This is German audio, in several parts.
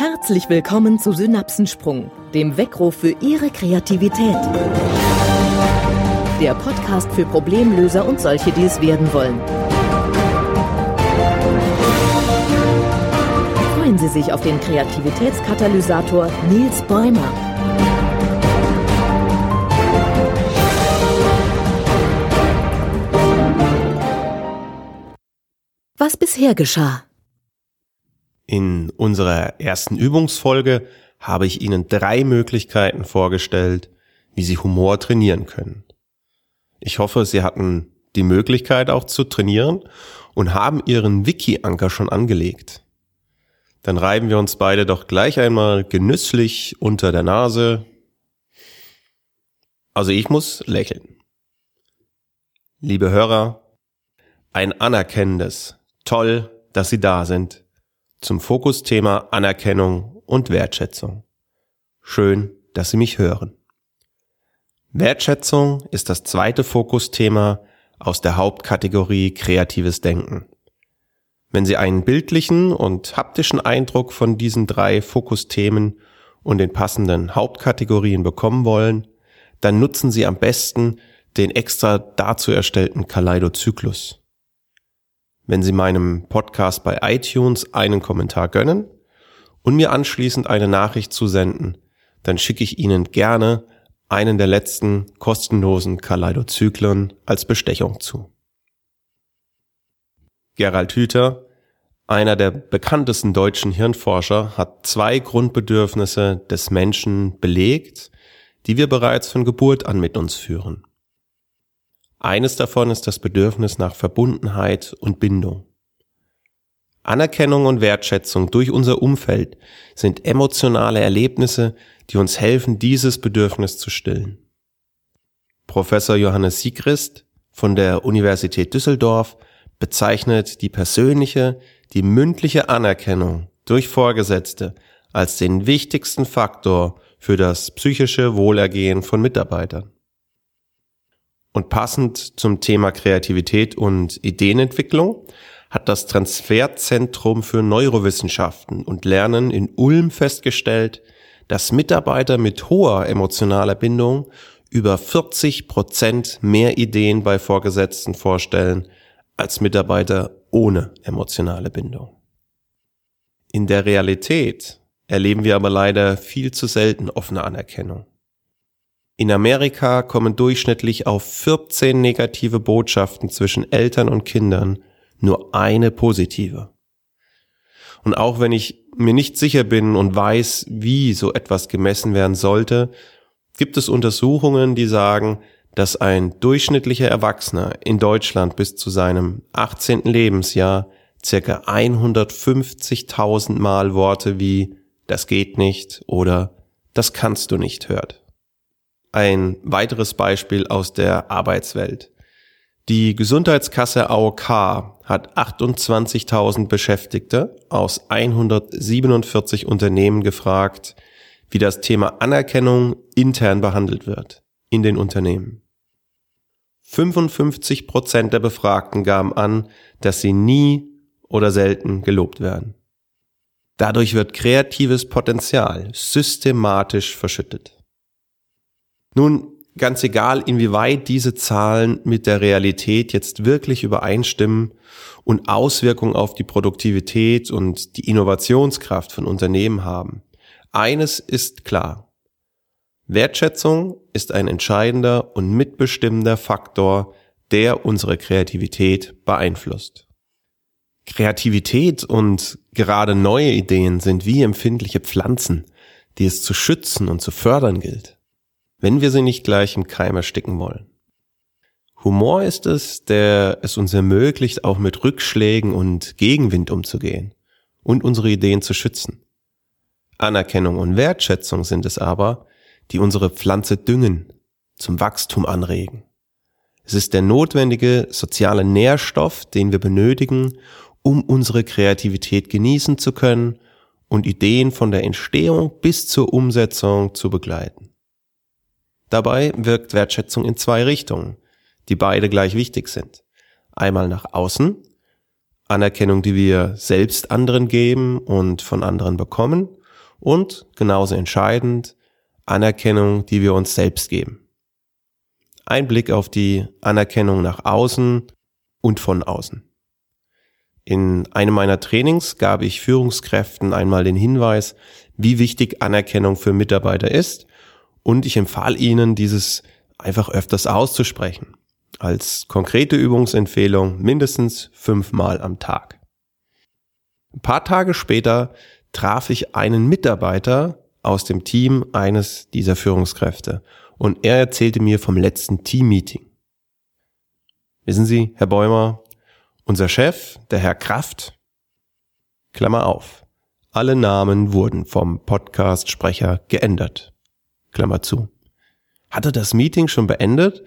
Herzlich willkommen zu Synapsensprung, dem Weckruf für Ihre Kreativität. Der Podcast für Problemlöser und solche, die es werden wollen. Freuen Sie sich auf den Kreativitätskatalysator Nils Bäumer. Was bisher geschah? In unserer ersten Übungsfolge habe ich Ihnen 3 Möglichkeiten vorgestellt, wie Sie Humor trainieren können. Ich hoffe, Sie hatten die Möglichkeit auch zu trainieren und haben Ihren Wiki-Anker schon angelegt. Dann reiben wir uns beide doch gleich einmal genüsslich unter der Nase. Also ich muss lächeln. Liebe Hörer, ein anerkennendes Toll, dass Sie da sind. Zum Fokusthema Anerkennung und Wertschätzung. Schön, dass Sie mich hören. Wertschätzung ist das zweite Fokusthema aus der Hauptkategorie Kreatives Denken. Wenn Sie einen bildlichen und haptischen Eindruck von diesen 3 Fokusthemen und den passenden Hauptkategorien bekommen wollen, dann nutzen Sie am besten den extra dazu erstellten Kaleidozyklus. Wenn Sie meinem Podcast bei iTunes einen Kommentar gönnen und mir anschließend eine Nachricht zusenden, dann schicke ich Ihnen gerne einen der letzten kostenlosen Kaleidozyklen als Bestechung zu. Gerald Hüther, einer der bekanntesten deutschen Hirnforscher, hat 2 Grundbedürfnisse des Menschen belegt, die wir bereits von Geburt an mit uns führen. Eines davon ist das Bedürfnis nach Verbundenheit und Bindung. Anerkennung und Wertschätzung durch unser Umfeld sind emotionale Erlebnisse, die uns helfen, dieses Bedürfnis zu stillen. Professor Johannes Siegrist von der Universität Düsseldorf bezeichnet die persönliche, die mündliche Anerkennung durch Vorgesetzte als den wichtigsten Faktor für das psychische Wohlergehen von Mitarbeitern. Und passend zum Thema Kreativität und Ideenentwicklung hat das Transferzentrum für Neurowissenschaften und Lernen in Ulm festgestellt, dass Mitarbeiter mit hoher emotionaler Bindung über 40% mehr Ideen bei Vorgesetzten vorstellen als Mitarbeiter ohne emotionale Bindung. In der Realität erleben wir aber leider viel zu selten offene Anerkennung. In Amerika kommen durchschnittlich auf 14 negative Botschaften zwischen Eltern und Kindern nur eine positive. Und auch wenn ich mir nicht sicher bin und weiß, wie so etwas gemessen werden sollte, gibt es Untersuchungen, die sagen, dass ein durchschnittlicher Erwachsener in Deutschland bis zu seinem 18. Lebensjahr ca. 150.000 Mal Worte wie „das geht nicht" oder „das kannst du nicht" hört. Ein weiteres Beispiel aus der Arbeitswelt. Die Gesundheitskasse AOK hat 28.000 Beschäftigte aus 147 Unternehmen gefragt, wie das Thema Anerkennung intern behandelt wird in den Unternehmen. 55% der Befragten gaben an, dass sie nie oder selten gelobt werden. Dadurch wird kreatives Potenzial systematisch verschüttet. Nun, ganz egal, inwieweit diese Zahlen mit der Realität jetzt wirklich übereinstimmen und Auswirkungen auf die Produktivität und die Innovationskraft von Unternehmen haben, eines ist klar: Wertschätzung ist ein entscheidender und mitbestimmender Faktor, der unsere Kreativität beeinflusst. Kreativität und gerade neue Ideen sind wie empfindliche Pflanzen, die es zu schützen und zu fördern gilt, wenn wir sie nicht gleich im Keim ersticken wollen. Humor ist es, der es uns ermöglicht, auch mit Rückschlägen und Gegenwind umzugehen und unsere Ideen zu schützen. Anerkennung und Wertschätzung sind es aber, die unsere Pflanze düngen, zum Wachstum anregen. Es ist der notwendige soziale Nährstoff, den wir benötigen, um unsere Kreativität genießen zu können und Ideen von der Entstehung bis zur Umsetzung zu begleiten. Dabei wirkt Wertschätzung in 2 Richtungen, die beide gleich wichtig sind. Einmal nach außen, Anerkennung, die wir selbst anderen geben und von anderen bekommen, und, genauso entscheidend, Anerkennung, die wir uns selbst geben. Ein Blick auf die Anerkennung nach außen und von außen. In einem meiner Trainings gab ich Führungskräften einmal den Hinweis, wie wichtig Anerkennung für Mitarbeiter ist, und ich empfahl ihnen, dieses einfach öfters auszusprechen. Als konkrete Übungsempfehlung mindestens 5-mal am Tag. Ein paar Tage später traf ich einen Mitarbeiter aus dem Team eines dieser Führungskräfte und er erzählte mir vom letzten Teammeeting. Wissen Sie, Herr Bäumer, unser Chef, der Herr Kraft, Klammer auf, alle Namen wurden vom Podcast-Sprecher geändert, Klammer zu, hatte das Meeting schon beendet,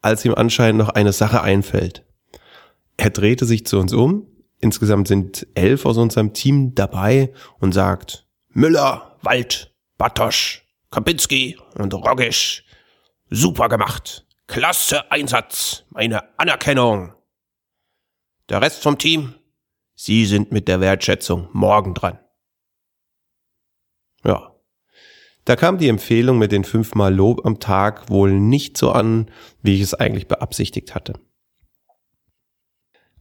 als ihm anscheinend noch eine Sache einfällt. Er drehte sich zu uns um, insgesamt sind 11 aus unserem Team dabei, und sagt, Müller, Wald, Bartosch, Kapinski und Rogisch, super gemacht, klasse Einsatz, meine Anerkennung. Der Rest vom Team, Sie sind mit der Wertschätzung morgen dran. Ja. Da kam die Empfehlung mit den 5-mal Lob am Tag wohl nicht so an, wie ich es eigentlich beabsichtigt hatte.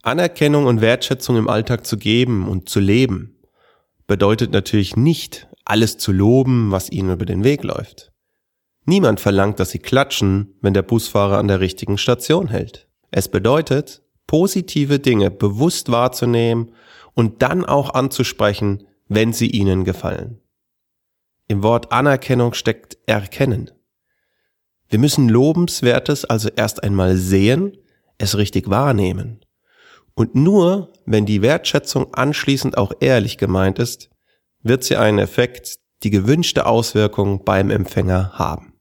Anerkennung und Wertschätzung im Alltag zu geben und zu leben bedeutet natürlich nicht, alles zu loben, was ihnen über den Weg läuft. Niemand verlangt, dass sie klatschen, wenn der Busfahrer an der richtigen Station hält. Es bedeutet, positive Dinge bewusst wahrzunehmen und dann auch anzusprechen, wenn sie ihnen gefallen. Im Wort Anerkennung steckt Erkennen. Wir müssen Lobenswertes also erst einmal sehen, es richtig wahrnehmen. Und nur, wenn die Wertschätzung anschließend auch ehrlich gemeint ist, wird sie einen Effekt, die gewünschte Auswirkung beim Empfänger haben.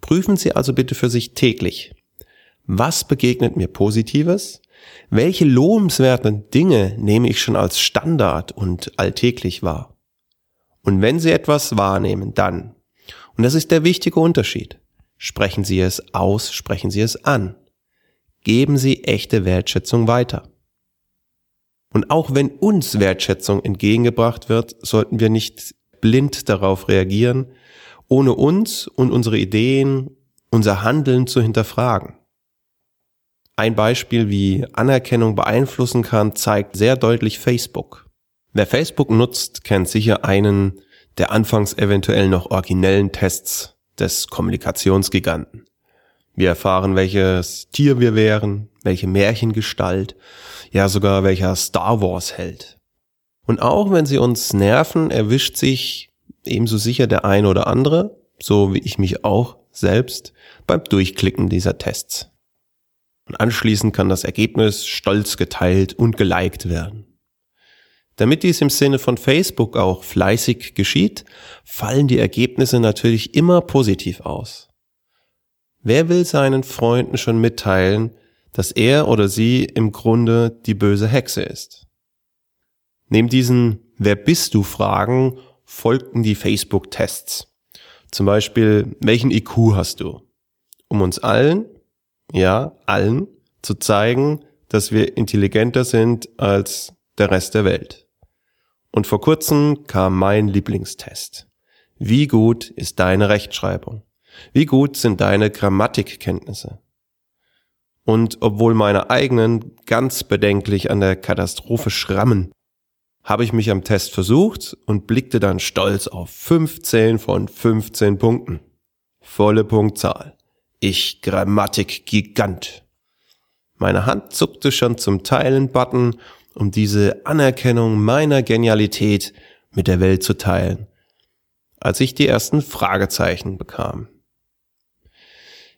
Prüfen Sie also bitte für sich täglich. Was begegnet mir Positives? Welche lobenswerten Dinge nehme ich schon als Standard und alltäglich wahr? Und wenn Sie etwas wahrnehmen, dann, und das ist der wichtige Unterschied, sprechen Sie es aus, sprechen Sie es an. Geben Sie echte Wertschätzung weiter. Und auch wenn uns Wertschätzung entgegengebracht wird, sollten wir nicht blind darauf reagieren, ohne uns und unsere Ideen, unser Handeln zu hinterfragen. Ein Beispiel, wie Anerkennung beeinflussen kann, zeigt sehr deutlich Facebook. Wer Facebook nutzt, kennt sicher einen der anfangs eventuell noch originellen Tests des Kommunikationsgiganten. Wir erfahren, welches Tier wir wären, welche Märchengestalt, ja sogar welcher Star Wars Held. Und auch wenn sie uns nerven, erwischt sich ebenso sicher der eine oder andere, so wie ich mich auch selbst, beim Durchklicken dieser Tests. Und anschließend kann das Ergebnis stolz geteilt und geliked werden. Damit dies im Sinne von Facebook auch fleißig geschieht, fallen die Ergebnisse natürlich immer positiv aus. Wer will seinen Freunden schon mitteilen, dass er oder sie im Grunde die böse Hexe ist? Neben diesen "Wer bist du?" Fragen folgten die Facebook-Tests. Zum Beispiel, welchen IQ hast du? Um uns allen, ja allen, zu zeigen, dass wir intelligenter sind als der Rest der Welt. Und vor kurzem kam mein Lieblingstest. Wie gut ist deine Rechtschreibung? Wie gut sind deine Grammatikkenntnisse? Und obwohl meine eigenen ganz bedenklich an der Katastrophe schrammen, habe ich mich am Test versucht und blickte dann stolz auf 15 von 15 Punkten. Volle Punktzahl. Ich Grammatikgigant. Meine Hand zuckte schon zum Teilen-Button, um diese Anerkennung meiner Genialität mit der Welt zu teilen, als ich die ersten Fragezeichen bekam.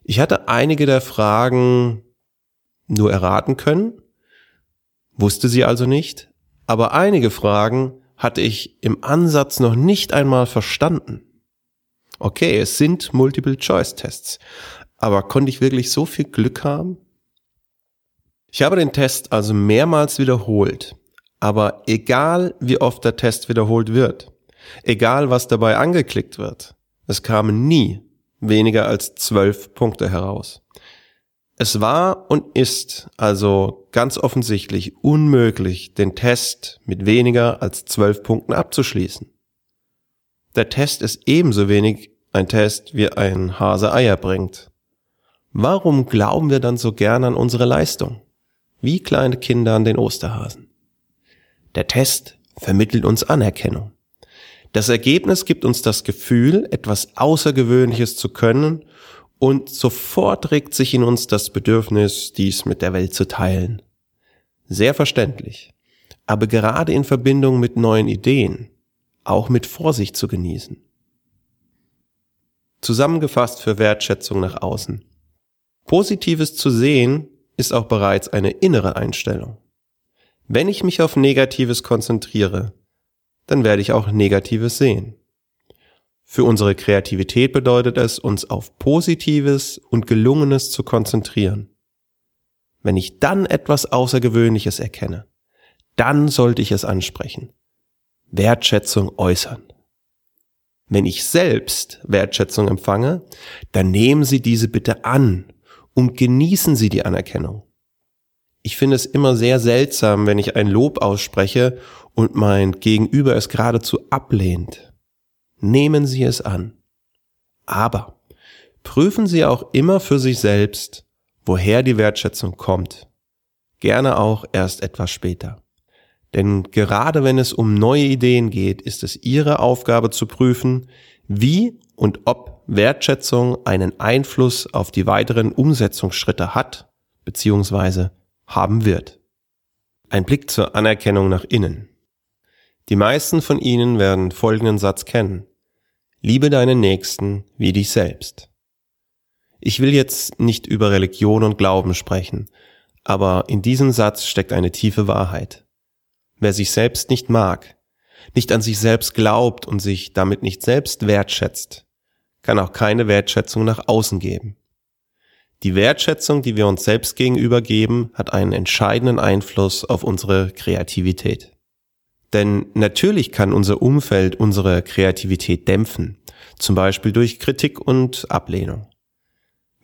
Ich hatte einige der Fragen nur erraten können, wusste sie also nicht, aber einige Fragen hatte ich im Ansatz noch nicht einmal verstanden. Okay, es sind Multiple-Choice-Tests, aber konnte ich wirklich so viel Glück haben? Ich habe den Test also mehrmals wiederholt, aber egal wie oft der Test wiederholt wird, egal was dabei angeklickt wird, es kamen nie weniger als 12 Punkte heraus. Es war und ist also ganz offensichtlich unmöglich, den Test mit weniger als 12 Punkten abzuschließen. Der Test ist ebenso wenig ein Test, wie ein Hase Eier bringt. Warum glauben wir dann so gern an unsere Leistung? Wie kleine Kinder an den Osterhasen. Der Test vermittelt uns Anerkennung. Das Ergebnis gibt uns das Gefühl, etwas Außergewöhnliches zu können, und sofort regt sich in uns das Bedürfnis, dies mit der Welt zu teilen. Sehr verständlich, aber gerade in Verbindung mit neuen Ideen, auch mit Vorsicht zu genießen. Zusammengefasst für Wertschätzung nach außen. Positives zu sehen ist auch bereits eine innere Einstellung. Wenn ich mich auf Negatives konzentriere, dann werde ich auch Negatives sehen. Für unsere Kreativität bedeutet es, uns auf Positives und Gelungenes zu konzentrieren. Wenn ich dann etwas Außergewöhnliches erkenne, dann sollte ich es ansprechen. Wertschätzung äußern. Wenn ich selbst Wertschätzung empfange, dann nehmen Sie diese bitte an und genießen Sie die Anerkennung. Ich finde es immer sehr seltsam, wenn ich ein Lob ausspreche und mein Gegenüber es geradezu ablehnt. Nehmen Sie es an. Aber prüfen Sie auch immer für sich selbst, woher die Wertschätzung kommt. Gerne auch erst etwas später. Denn gerade wenn es um neue Ideen geht, ist es Ihre Aufgabe zu prüfen, wie und ob Wertschätzung einen Einfluss auf die weiteren Umsetzungsschritte hat bzw. haben wird. Ein Blick zur Anerkennung nach innen. Die meisten von Ihnen werden folgenden Satz kennen. Liebe deinen Nächsten wie dich selbst. Ich will jetzt nicht über Religion und Glauben sprechen, aber in diesem Satz steckt eine tiefe Wahrheit. Wer sich selbst nicht mag, nicht an sich selbst glaubt und sich damit nicht selbst wertschätzt, kann auch keine Wertschätzung nach außen geben. Die Wertschätzung, die wir uns selbst gegenüber geben, hat einen entscheidenden Einfluss auf unsere Kreativität. Denn natürlich kann unser Umfeld unsere Kreativität dämpfen, zum Beispiel durch Kritik und Ablehnung.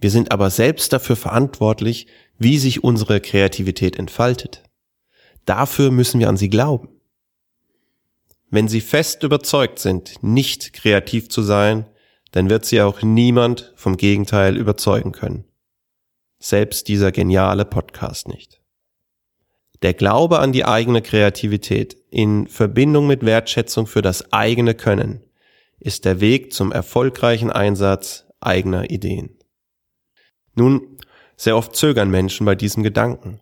Wir sind aber selbst dafür verantwortlich, wie sich unsere Kreativität entfaltet. Dafür müssen wir an sie glauben. Wenn Sie fest überzeugt sind, nicht kreativ zu sein, dann wird Sie auch niemand vom Gegenteil überzeugen können. Selbst dieser geniale Podcast nicht. Der Glaube an die eigene Kreativität in Verbindung mit Wertschätzung für das eigene Können ist der Weg zum erfolgreichen Einsatz eigener Ideen. Nun, sehr oft zögern Menschen bei diesem Gedanken.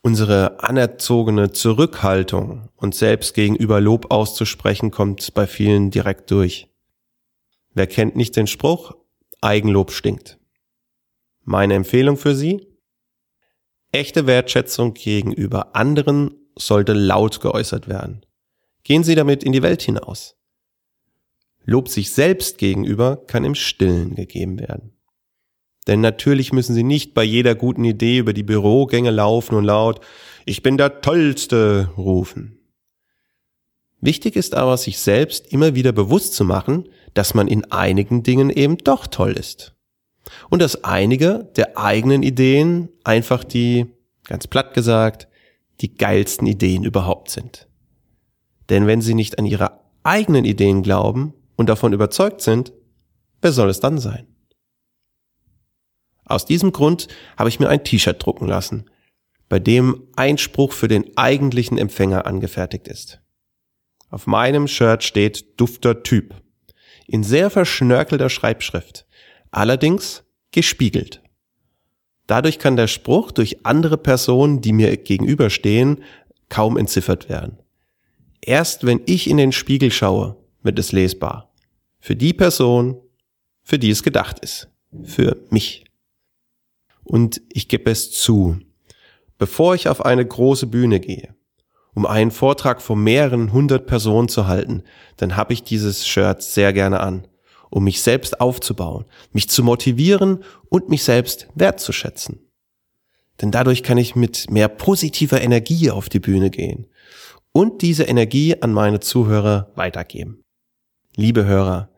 Unsere anerzogene Zurückhaltung, uns selbst gegenüber Lob auszusprechen, kommt bei vielen direkt durch. Wer kennt nicht den Spruch, Eigenlob stinkt? Meine Empfehlung für Sie? Echte Wertschätzung gegenüber anderen sollte laut geäußert werden. Gehen Sie damit in die Welt hinaus. Lob sich selbst gegenüber kann im Stillen gegeben werden. Denn natürlich müssen Sie nicht bei jeder guten Idee über die Bürogänge laufen und laut "Ich bin der Tollste" rufen. Wichtig ist aber, sich selbst immer wieder bewusst zu machen, dass man in einigen Dingen eben doch toll ist. Und dass einige der eigenen Ideen einfach die, ganz platt gesagt, die geilsten Ideen überhaupt sind. Denn wenn Sie nicht an Ihre eigenen Ideen glauben und davon überzeugt sind, wer soll es dann sein? Aus diesem Grund habe ich mir ein T-Shirt drucken lassen, bei dem ein Spruch für den eigentlichen Empfänger angefertigt ist. Auf meinem Shirt steht "Dufter Typ" in sehr verschnörkelter Schreibschrift, allerdings gespiegelt. Dadurch kann der Spruch durch andere Personen, die mir gegenüberstehen, kaum entziffert werden. Erst wenn ich in den Spiegel schaue, wird es lesbar. Für die Person, für die es gedacht ist. Für mich. Und ich gebe es zu, bevor ich auf eine große Bühne gehe, um einen Vortrag vor mehreren hundert Personen zu halten, dann habe ich dieses Shirt sehr gerne an, um mich selbst aufzubauen, mich zu motivieren und mich selbst wertzuschätzen. Denn dadurch kann ich mit mehr positiver Energie auf die Bühne gehen und diese Energie an meine Zuhörer weitergeben. Liebe Hörer,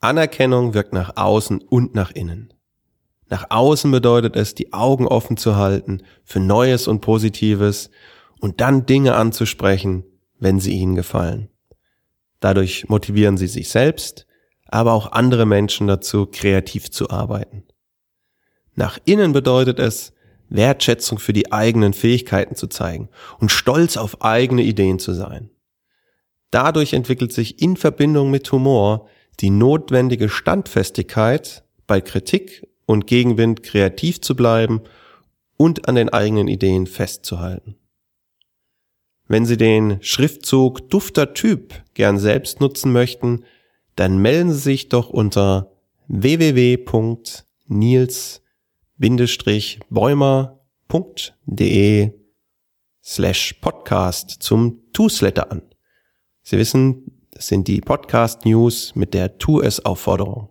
Anerkennung wirkt nach außen und nach innen. Nach außen bedeutet es, die Augen offen zu halten für Neues und Positives und dann Dinge anzusprechen, wenn sie Ihnen gefallen. Dadurch motivieren sie sich selbst, aber auch andere Menschen dazu, kreativ zu arbeiten. Nach innen bedeutet es, Wertschätzung für die eigenen Fähigkeiten zu zeigen und stolz auf eigene Ideen zu sein. Dadurch entwickelt sich in Verbindung mit Humor die notwendige Standfestigkeit, bei Kritik und Gegenwind kreativ zu bleiben und an den eigenen Ideen festzuhalten. Wenn Sie den Schriftzug "Dufter Typ" gern selbst nutzen möchten, dann melden Sie sich doch unter www.nils-bäumer.de/podcast zum Newsletter an. Sie wissen, das sind die Podcast-News mit der Tu-es-Aufforderung.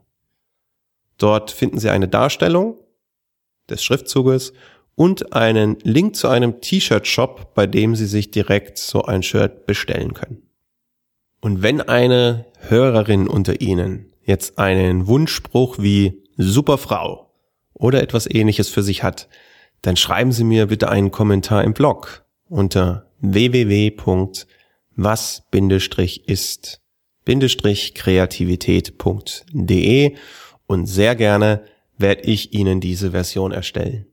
Dort finden Sie eine Darstellung des Schriftzuges und einen Link zu einem T-Shirt-Shop, bei dem Sie sich direkt so ein Shirt bestellen können. Und wenn eine Hörerin unter Ihnen jetzt einen Wunschspruch wie "Super Frau" oder etwas Ähnliches für sich hat, dann schreiben Sie mir bitte einen Kommentar im Blog unter www.was-ist-kreativität.de und sehr gerne werde ich Ihnen diese Version erstellen.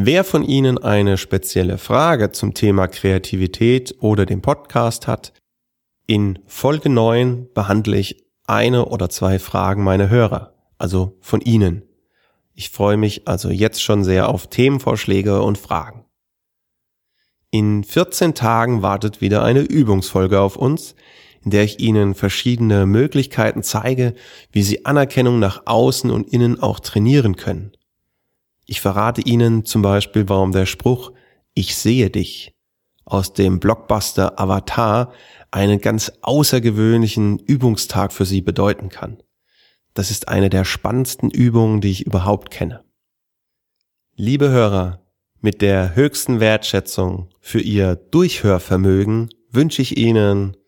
Wer von Ihnen eine spezielle Frage zum Thema Kreativität oder dem Podcast hat, in Folge 9 behandle ich eine oder zwei Fragen meiner Hörer, also von Ihnen. Ich freue mich also jetzt schon sehr auf Themenvorschläge und Fragen. In 14 Tagen wartet wieder eine Übungsfolge auf uns, in der ich Ihnen verschiedene Möglichkeiten zeige, wie Sie Anerkennung nach außen und innen auch trainieren können. Ich verrate Ihnen zum Beispiel, warum der Spruch "Ich sehe dich" aus dem Blockbuster Avatar einen ganz außergewöhnlichen Übungstag für Sie bedeuten kann. Das ist eine der spannendsten Übungen, die ich überhaupt kenne. Liebe Hörer, mit der höchsten Wertschätzung für Ihr Durchhörvermögen wünsche ich Ihnen: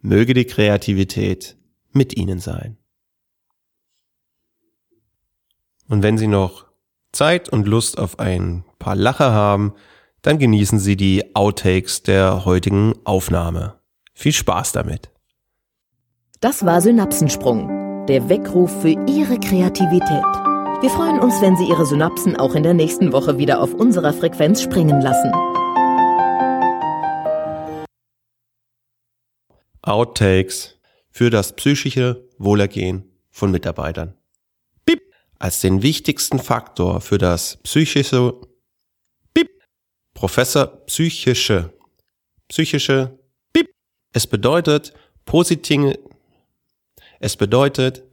möge die Kreativität mit Ihnen sein. Und wenn Sie noch Zeit und Lust auf ein paar Lacher haben, dann genießen Sie die Outtakes der heutigen Aufnahme. Viel Spaß damit. Das war Synapsensprung, der Weckruf für Ihre Kreativität. Wir freuen uns, wenn Sie Ihre Synapsen auch in der nächsten Woche wieder auf unserer Frequenz springen lassen. Outtakes für das psychische Wohlergehen von Mitarbeitern. Bip. Als den wichtigsten Faktor für das psychische Bip. Professor psychische Bip. Es bedeutet Bip,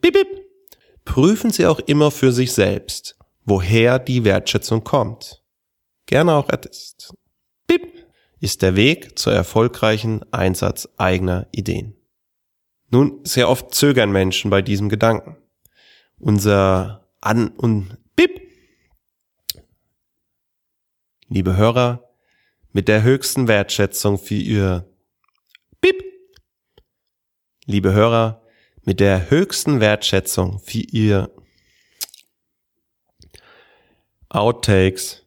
Bip. Prüfen Sie auch immer für sich selbst, woher die Wertschätzung kommt. Gerne auch Attest. Bip. Ist der Weg zu erfolgreichen Einsatz eigener Ideen. Nun, sehr oft zögern Menschen bei diesem Gedanken. Liebe Hörer, mit der höchsten Wertschätzung für Ihr Bip. Liebe Hörer, mit der höchsten Wertschätzung für Ihr Outtakes